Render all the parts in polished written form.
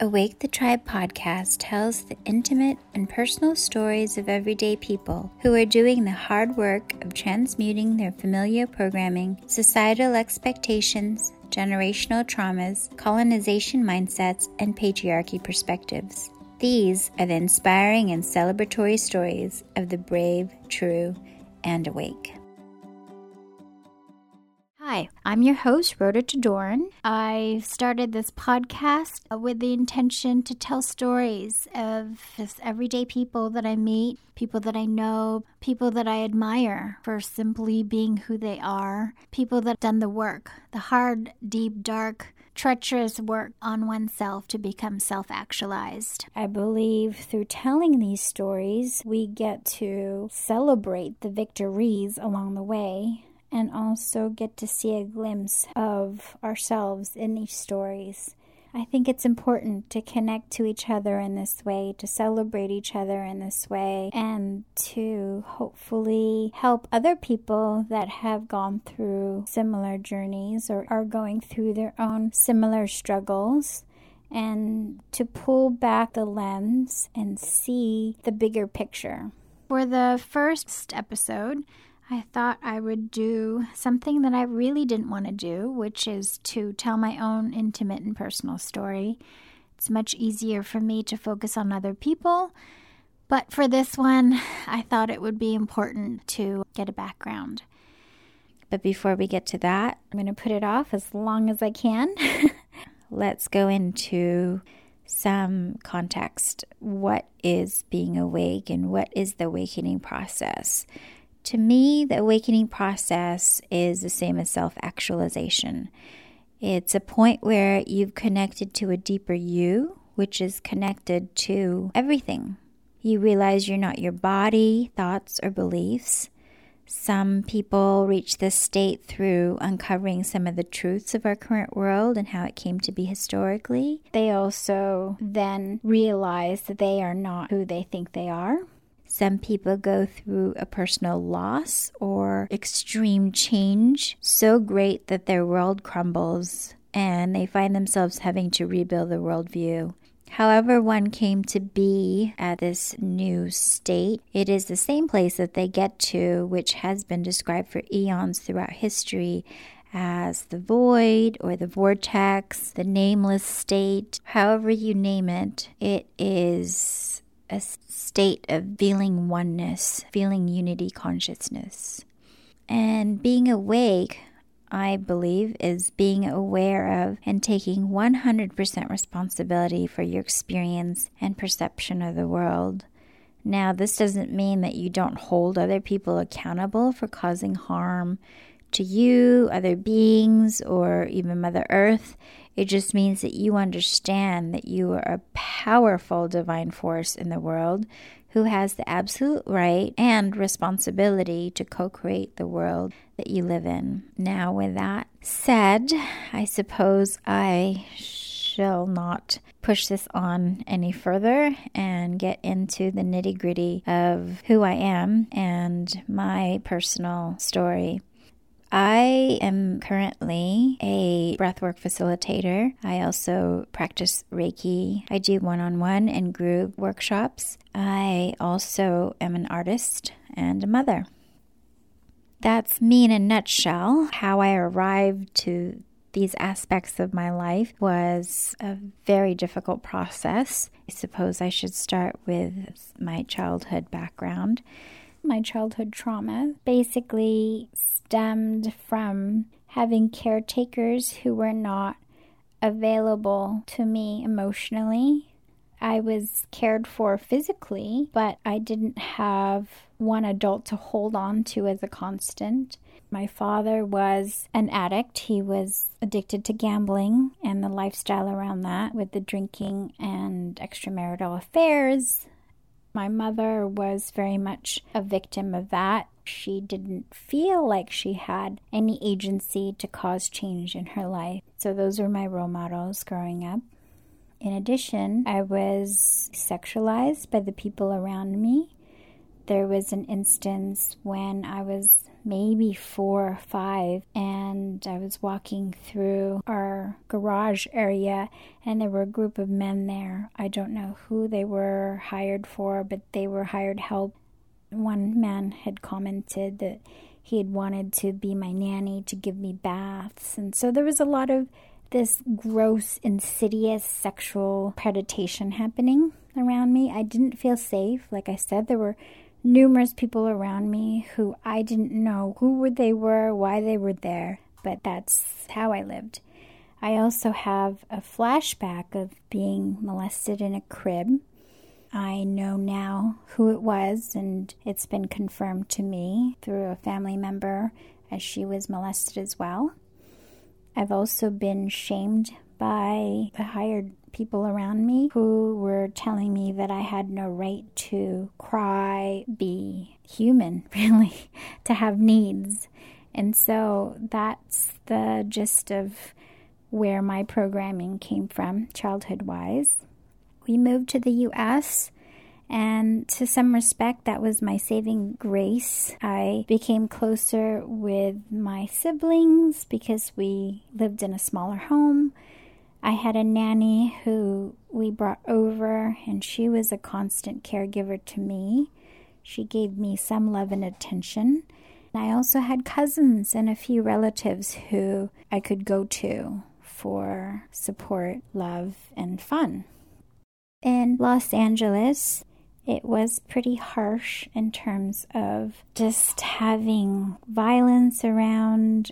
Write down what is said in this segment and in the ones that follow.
Awake the Tribe podcast tells the intimate and personal stories of everyday people who are doing the hard work of transmuting their familiar programming, societal expectations, generational traumas, colonization mindsets, and patriarchy perspectives. These are the inspiring and celebratory stories of the brave, true, and awake. Hi, I'm your host, Rhoda Todorin. I started this podcast with the intention to tell stories of just everyday people that I meet, people that I know, people that I admire for simply being who they are, people that have done the work, the hard, deep, dark, treacherous work on oneself to become self-actualized. I believe through telling these stories, we get to celebrate the victories along the way and also get to see a glimpse of ourselves in these stories. I think it's important to connect to each other in this way, to celebrate each other in this way, and to hopefully help other people that have gone through similar journeys or are going through their own similar struggles, and to pull back the lens and see the bigger picture. For the first episode, I thought I would do something that I really didn't want to do, which is to tell my own intimate and personal story. It's much easier for me to focus on other people, but for this one, I thought it would be important to get a background. But before we get to that, I'm going to put it off as long as I can. Let's go into some context. What is being awake and what is the awakening process? To me, the awakening process is the same as self-actualization. It's a point where you've connected to a deeper you, which is connected to everything. You realize you're not your body, thoughts, or beliefs. Some people reach this state through uncovering some of the truths of our current world and how it came to be historically. They also then realize that they are not who they think they are. Some people go through a personal loss or extreme change so great that their world crumbles and they find themselves having to rebuild their worldview. However one came to be at this new state, it is the same place that they get to, which has been described for eons throughout history as the void or the vortex, the nameless state. However you name it, it is a state of feeling oneness, feeling unity consciousness. And being awake, I believe, is being aware of and taking 100% responsibility for your experience and perception of the world. Now, this doesn't mean that you don't hold other people accountable for causing harm to you, other beings, or even Mother Earth. It just means that you understand that you are a powerful divine force in the world who has the absolute right and responsibility to co-create the world that you live in. Now, with that said, I suppose I shall not push this on any further and get into the nitty-gritty of who I am and my personal story. I am currently a breathwork facilitator. I also practice Reiki. I do one-on-one and group workshops. I also am an artist and a mother. That's me in a nutshell. How I arrived to these aspects of my life was a very difficult process. I suppose I should start with my childhood background. My childhood trauma basically stemmed from having caretakers who were not available to me emotionally. I was cared for physically, but I didn't have one adult to hold on to as a constant. My father was an addict. He was addicted to gambling and the lifestyle around that with the drinking and extramarital affairs. My mother was very much a victim of that. She didn't feel like she had any agency to cause change in her life. So those were my role models growing up. In addition, I was sexualized by the people around me. There was an instance when I was maybe 4 or 5, and I was walking through our garage area, and there were a group of men there. I don't know who they were hired for, but they were hired help. One man had commented that he had wanted to be my nanny, to give me baths, and so there was a lot of this gross, insidious sexual predation happening around me. I didn't feel safe. Like I said, there were numerous people around me who I didn't know who they were, why they were there, but that's how I lived. I also have a flashback of being molested in a crib. I know now who it was, and it's been confirmed to me through a family member, as she was molested as well. I've also been shamed by the hired people around me who were telling me that I had no right to cry, be human, really, to have needs. And so that's the gist of where my programming came from, childhood-wise. We moved to the U.S., and to some respect, that was my saving grace. I became closer with my siblings because we lived in a smaller home. I had a nanny who we brought over, and she was a constant caregiver to me. She gave me some love and attention. And I also had cousins and a few relatives who I could go to for support, love, and fun. In Los Angeles, it was pretty harsh in terms of just having violence around.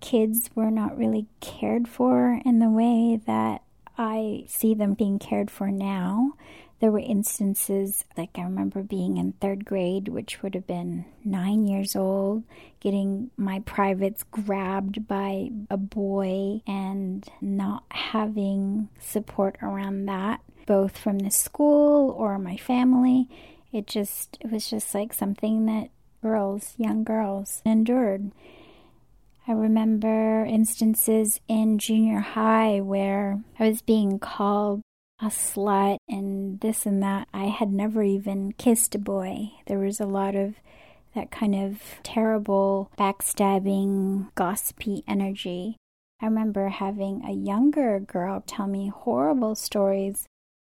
Kids were not really cared for in the way that I see them being cared for now. There were instances, like I remember being in 3rd grade, which would have been 9 years old, getting my privates grabbed by a boy and not having support around that, both from the school or my family. It was just like something that young girls endured. I remember instances in junior high where I was being called a slut and this and that. I had never even kissed a boy. There was a lot of that kind of terrible, backstabbing, gossipy energy. I remember having a younger girl tell me horrible stories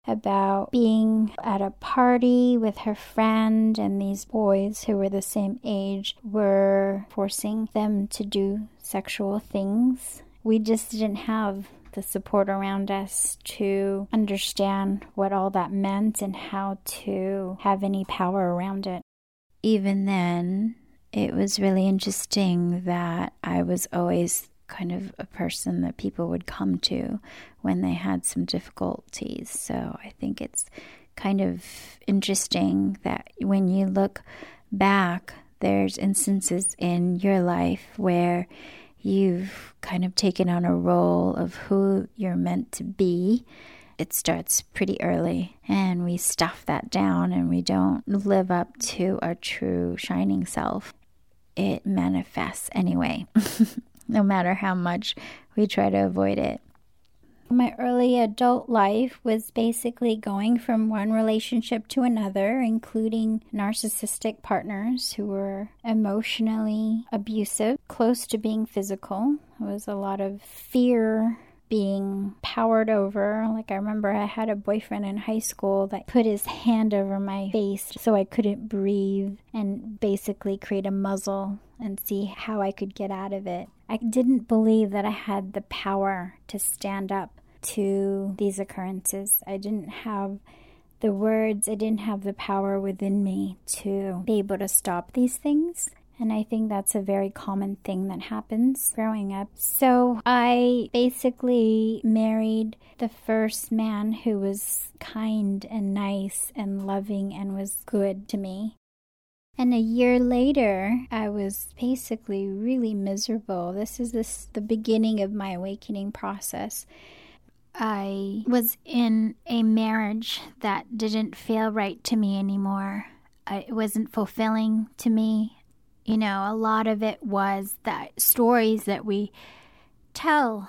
about being at a party with her friend, and these boys who were the same age were forcing them to do sexual things. We just didn't have the support around us to understand what all that meant and how to have any power around it. Even then, it was really interesting that I was always kind of a person that people would come to when they had some difficulties. So I think it's kind of interesting that when you look back, there's instances in your life where you've kind of taken on a role of who you're meant to be. It starts pretty early, and we stuff that down, and we don't live up to our true shining self. It manifests anyway. No matter how much we try to avoid it. My early adult life was basically going from one relationship to another, including narcissistic partners who were emotionally abusive, close to being physical. There was a lot of fear being powered over. Like I remember I had a boyfriend in high school that put his hand over my face so I couldn't breathe and basically create a muzzle and see how I could get out of it. I didn't believe that I had the power to stand up to these occurrences. I didn't have the words, I didn't have the power within me to be able to stop these things. And I think that's a very common thing that happens growing up. So I basically married the first man who was kind and nice and loving and was good to me. And a year later, I was basically really miserable. This is the beginning of my awakening process. I was in a marriage that didn't feel right to me anymore. It wasn't fulfilling to me. You know, a lot of it was that stories that we tell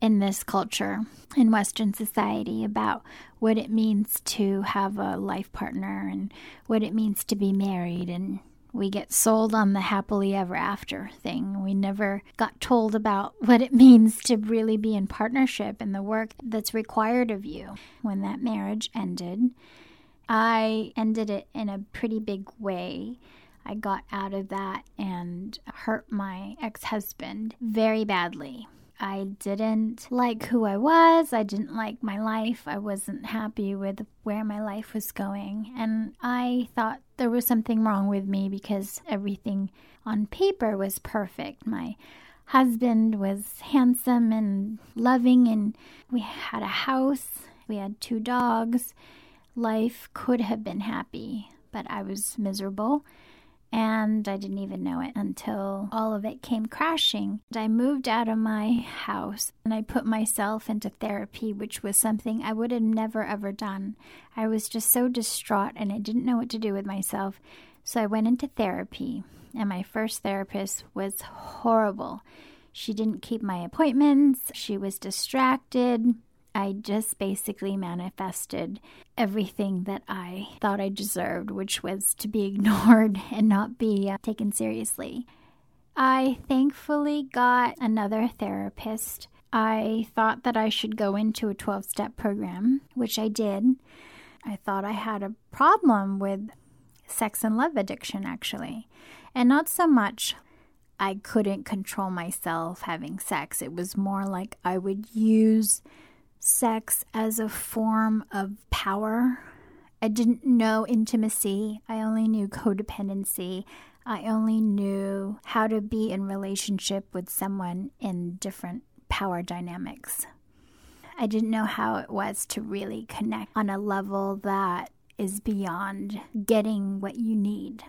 in this culture, in Western society, about what it means to have a life partner and what it means to be married. And we get sold on the happily ever after thing. We never got told about what it means to really be in partnership and the work that's required of you. When that marriage ended, I ended it in a pretty big way. I got out of that and hurt my ex-husband very badly. I didn't like who I was. I didn't like my life. I wasn't happy with where my life was going. And I thought there was something wrong with me because everything on paper was perfect. My husband was handsome and loving, and we had a house. We had 2 dogs. Life could have been happy, but I was miserable. And I didn't even know it until all of it came crashing. I moved out of my house and I put myself into therapy, which was something I would have never, ever done. I was just so distraught and I didn't know what to do with myself. So I went into therapy, and my first therapist was horrible. She didn't keep my appointments. She was distracted. I just basically manifested everything that I thought I deserved, which was to be ignored and not be taken seriously. I thankfully got another therapist. I thought that I should go into a 12-step program, which I did. I thought I had a problem with sex and love addiction, actually, and not so much I couldn't control myself having sex. It was more like I would use sex as a form of power. I didn't know intimacy. I only knew codependency. I only knew how to be in relationship with someone in different power dynamics. I didn't know how it was to really connect on a level that is beyond getting what you need.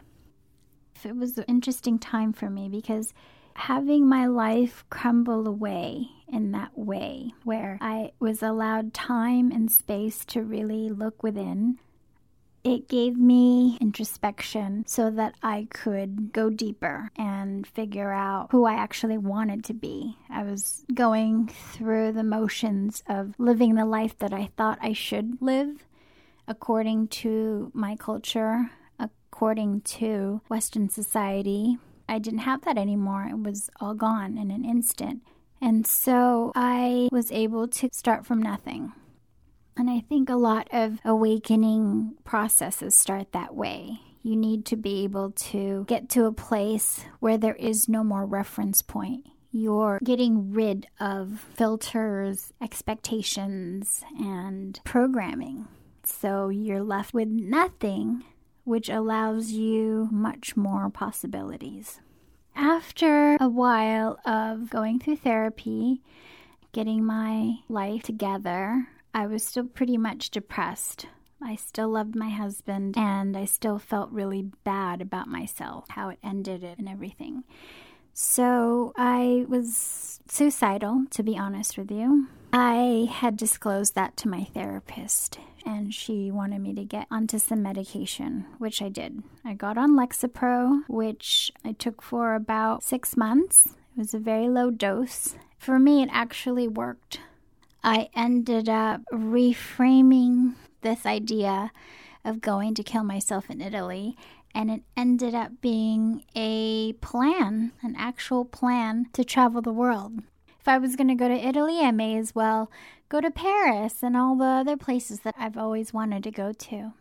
It was an interesting time for me because having my life crumble away in that way, where I was allowed time and space to really look within, it gave me introspection so that I could go deeper and figure out who I actually wanted to be. I was going through the motions of living the life that I thought I should live according to my culture, according to Western society. I didn't have that anymore. It was all gone in an instant. And so I was able to start from nothing. And I think a lot of awakening processes start that way. You need to be able to get to a place where there is no more reference point. You're getting rid of filters, expectations, and programming. So you're left with nothing, which allows you much more possibilities. After a while of going through therapy, getting my life together, I was still pretty much depressed. I still loved my husband, and I still felt really bad about myself, how it ended it and everything. So I was suicidal, to be honest with you. I had disclosed that to my therapist, and she wanted me to get onto some medication, which I did. I got on Lexapro, which I took for about 6 months. It was a very low dose. For me, it actually worked. I ended up reframing this idea of going to kill myself in Italy, and it ended up being a plan, an actual plan to travel the world. If I was going to go to Italy, I may as well go to Paris and all the other places that I've always wanted to go to.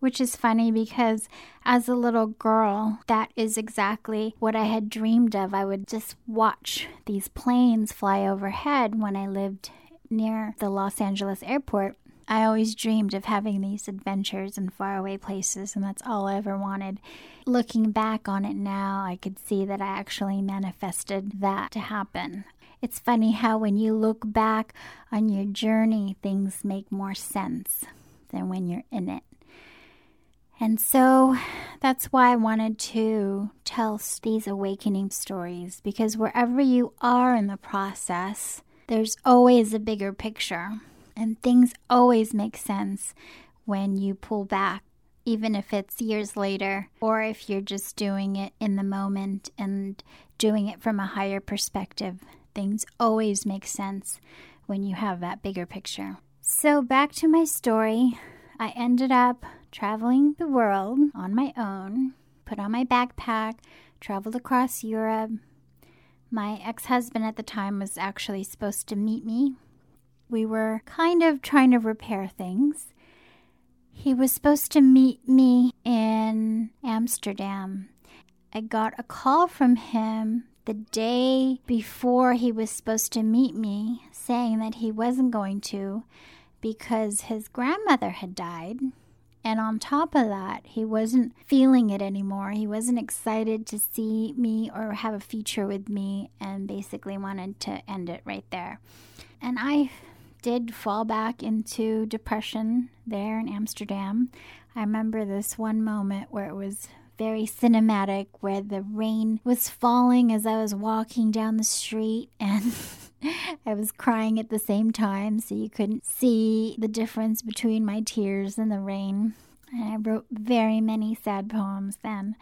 Which is funny because as a little girl, that is exactly what I had dreamed of. I would just watch these planes fly overhead when I lived near the Los Angeles airport. I always dreamed of having these adventures in faraway places, and that's all I ever wanted. Looking back on it now, I could see that I actually manifested that to happen. It's funny how when you look back on your journey, things make more sense than when you're in it. And so that's why I wanted to tell these awakening stories, because wherever you are in the process, there's always a bigger picture. And things always make sense when you pull back, even if it's years later, or if you're just doing it in the moment and doing it from a higher perspective. Things always make sense when you have that bigger picture. So back to my story. I ended up traveling the world on my own, put on my backpack, traveled across Europe. My ex-husband at the time was actually supposed to meet me. We were kind of trying to repair things. He was supposed to meet me in Amsterdam. I got a call from him the day before he was supposed to meet me, saying that he wasn't going to because his grandmother had died. And on top of that, he wasn't feeling it anymore. He wasn't excited to see me or have a feature with me, and basically wanted to end it right there. And I did fall back into depression there in Amsterdam. I remember this one moment where it was very cinematic, where the rain was falling as I was walking down the street, and I was crying at the same time, so you couldn't see the difference between my tears and the rain. And I wrote very many sad poems then.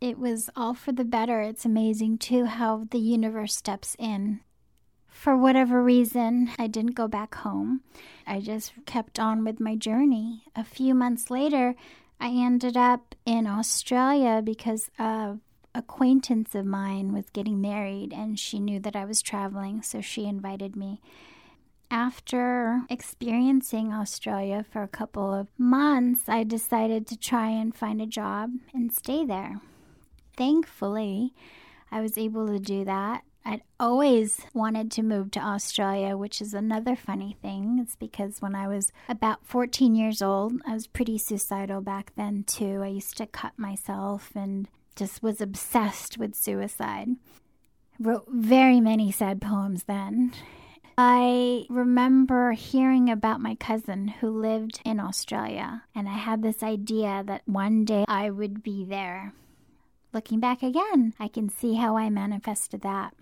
It was all for the better. It's amazing, too, how the universe steps in. For whatever reason, I didn't go back home. I just kept on with my journey. A few months later, I ended up in Australia because of acquaintance of mine was getting married, and she knew that I was traveling, so she invited me. After experiencing Australia for a couple of months, I decided to try and find a job and stay there. Thankfully, I was able to do that. I'd always wanted to move to Australia, which is another funny thing. It's because when I was about 14 years old, I was pretty suicidal back then too. I used to cut myself and just was obsessed with suicide. I wrote very many sad poems then. I remember hearing about my cousin who lived in Australia, and I had this idea that one day I would be there. Looking back again, I can see how I manifested that.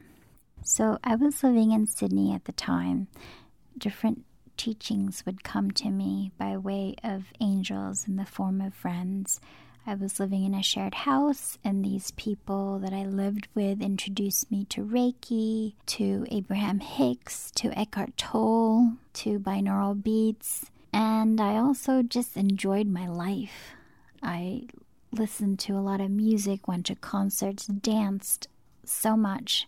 So I was living in Sydney at the time. Different teachings would come to me by way of angels in the form of friends. I was living in a shared house, and these people that I lived with introduced me to Reiki, to Abraham Hicks, to Eckhart Tolle, to binaural beats, and I also just enjoyed my life. I listened to a lot of music, went to concerts, danced so much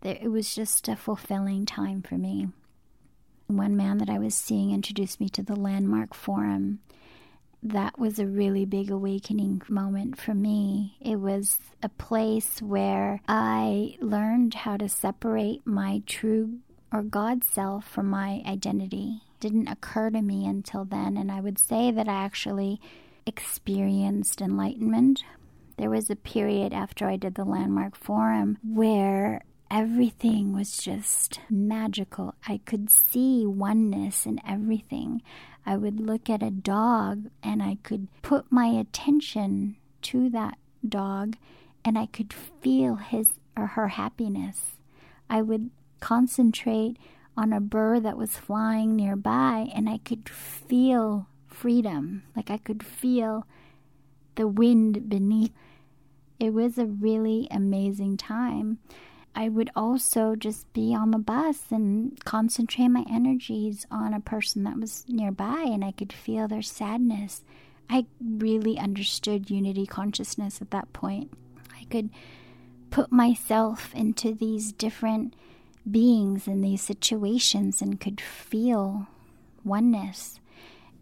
that it was just a fulfilling time for me. One man that I was seeing introduced me to the Landmark Forum. That was a really big awakening moment for me. It was a place where I learned how to separate my true or God self from my identity. It didn't occur to me until then, and I would say that I actually experienced enlightenment. There was a period after I did the Landmark Forum where everything was just magical. I could see oneness in everything. I would look at a dog and I could put my attention to that dog and I could feel his or her happiness. I would concentrate on a bird that was flying nearby and I could feel freedom. Like I could feel the wind beneath. It was a really amazing time. I would also just be on the bus and concentrate my energies on a person that was nearby, and I could feel their sadness. I really understood unity consciousness at that point. I could put myself into these different beings and these situations and could feel oneness.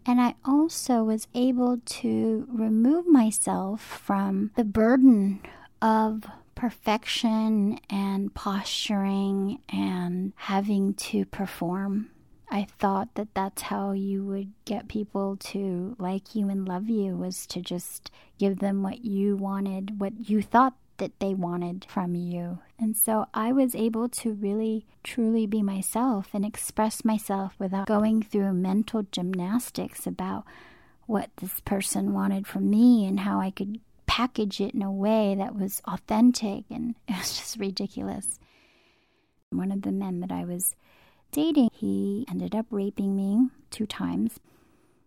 And I also was able to remove myself from the burden of perfection and posturing and having to perform. I thought that that's how you would get people to like you and love you, was to just give them what you wanted, what you thought that they wanted from you. And so I was able to really truly be myself and express myself without going through mental gymnastics about what this person wanted from me and how I could package it in a way that was authentic, and it was just ridiculous. One of the men that I was dating, he ended up raping me 2 times.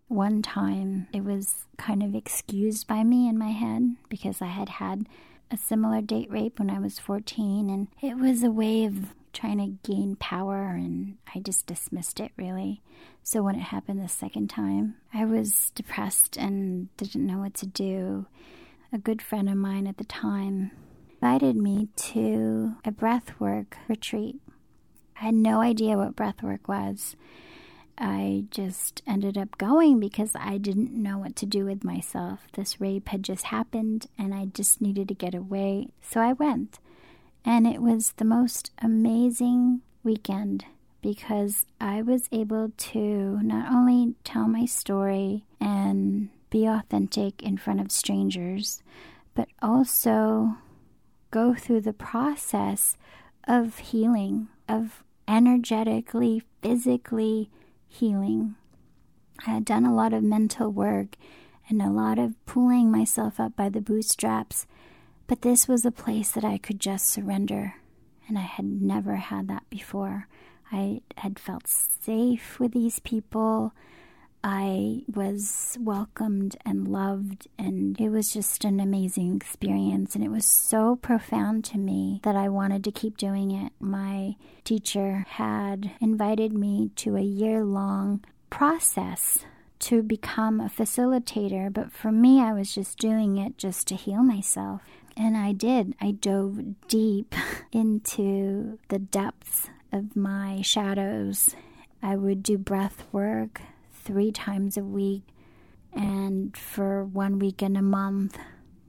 One time, it was kind of excused by me in my head because I had had a similar date rape when I was 14, and it was a way of trying to gain power, and I just dismissed it, really. So when it happened the second time, I was depressed and didn't know what to do. A good friend of mine at the time invited me to a breathwork retreat. I had no idea what breathwork was. I just ended up going because I didn't know what to do with myself. This rape had just happened, and I just needed to get away. So I went, and it was the most amazing weekend because I was able to not only tell my story and be authentic in front of strangers, but also go through the process of healing, of energetically, physically healing. I had done a lot of mental work and a lot of pulling myself up by the bootstraps, but this was a place that I could just surrender, and I had never had that before. I had felt safe with these people. I was welcomed and loved, and it was just an amazing experience, and it was so profound to me that I wanted to keep doing it. My teacher had invited me to a year-long process to become a facilitator, but for me, I was just doing it just to heal myself, and I did. I dove deep into the depths of my shadows. I would do breath work 3 times a week, and for 1 weekend a month,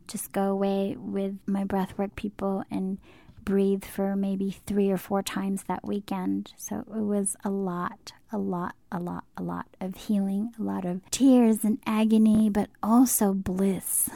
just go away with my breathwork people and breathe for maybe 3 or 4 times that weekend. So it was a lot of healing, a lot of tears and agony, but also bliss.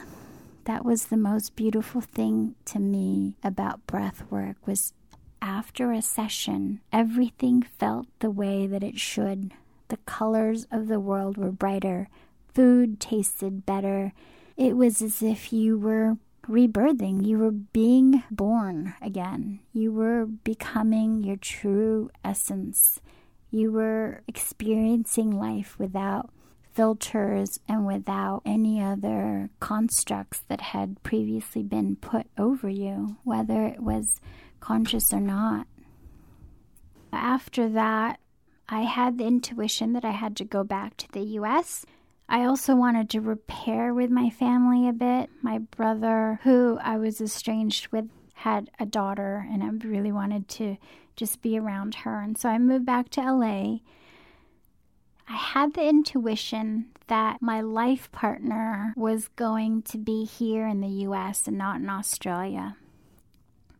That was the most beautiful thing to me about breathwork was after a session, everything felt the way that it should. The colors of the world were brighter. Food tasted better. It was as if you were rebirthing. You were being born again. You were becoming your true essence. You were experiencing life without filters and without any other constructs that had previously been put over you, whether it was conscious or not. After that, I had the intuition that I had to go back to the U.S. I also wanted to repair with my family a bit. My brother, who I was estranged with, had a daughter, and I really wanted to just be around her. And so I moved back to L.A. I had the intuition that my life partner was going to be here in the U.S. and not in Australia.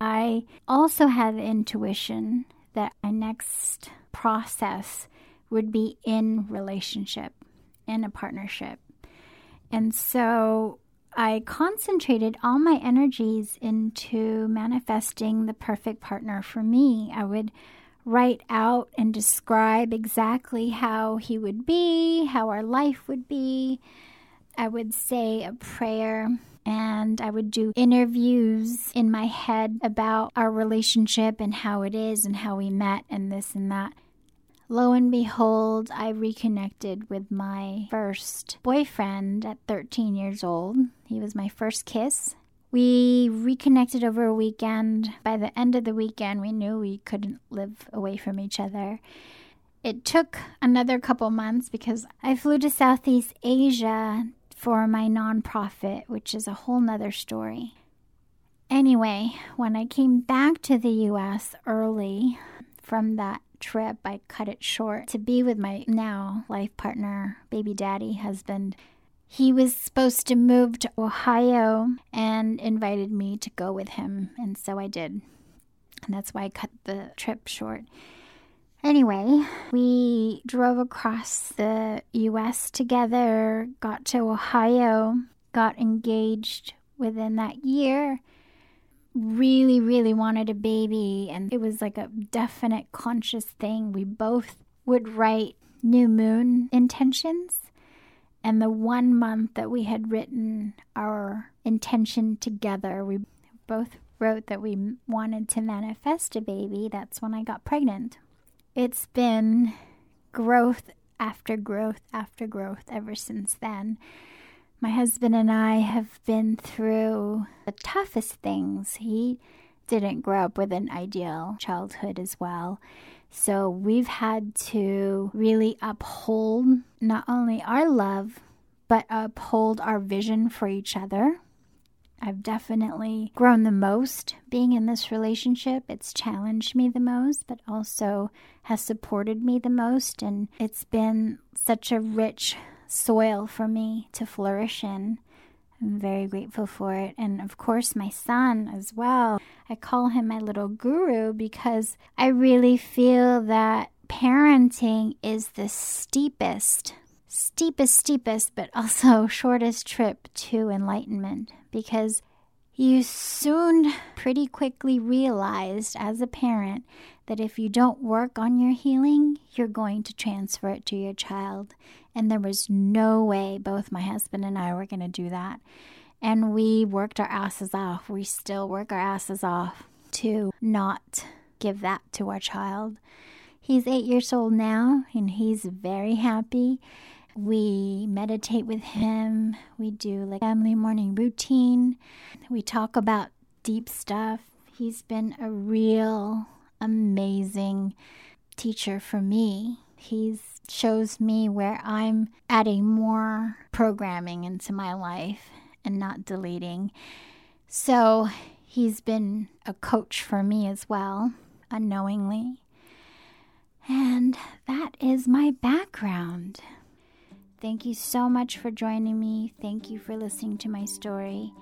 I also had the intuition that my next process would be in relationship, in a partnership. And so I concentrated all my energies into manifesting the perfect partner for me. I would write out and describe exactly how he would be, how our life would be. I would say a prayer, and I would do interviews in my head about our relationship and how it is and how we met and this and that. Lo and behold, I reconnected with my first boyfriend at 13 years old. He was my first kiss. We reconnected over a weekend. By the end of the weekend, we knew we couldn't live away from each other. It took another couple months because I flew to Southeast Asia for my nonprofit, which is a whole nother story. Anyway, when I came back to the U.S. early from that trip, I cut it short to be with my now life partner, baby daddy, husband. He was supposed to move to Ohio and invited me to go with him, and so I did. And that's why I cut the trip short. Anyway, we drove across the U.S. together, got to Ohio, got engaged within that year, really, really wanted a baby, and it was like a definite conscious thing. We both would write new moon intentions, and the 1 month that we had written our intention together, we both wrote that we wanted to manifest a baby. That's when I got pregnant. It's been growth after growth after growth ever since then. My husband and I have been through the toughest things. He didn't grow up with an ideal childhood as well. So we've had to really uphold not only our love, but uphold our vision for each other. I've definitely grown the most being in this relationship. It's challenged me the most, but also has supported me the most. And it's been such a rich soil for me to flourish in. I'm very grateful for it. And of course, my son as well. I call him my little guru because I really feel that parenting is the steepest, but also shortest trip to enlightenment, because you pretty quickly realized as a parent that if you don't work on your healing, you're going to transfer it to your child. And there was no way both my husband and I were going to do that. And we worked our asses off. We still work our asses off to not give that to our child. He's 8 years old now, and he's very happy. We meditate with him. We do like family morning routine. We talk about deep stuff. He's been a real amazing teacher for me. He shows me where I'm adding more programming into my life and not deleting. So he's been a coach for me as well, unknowingly. And that is my background. Thank you so much for joining me. Thank you for listening to my story.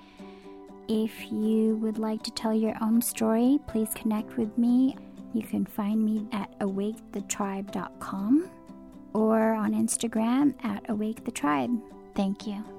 If you would like to tell your own story, please connect with me. You can find me at awakethetribe.com or on Instagram at awakethetribe. Thank you.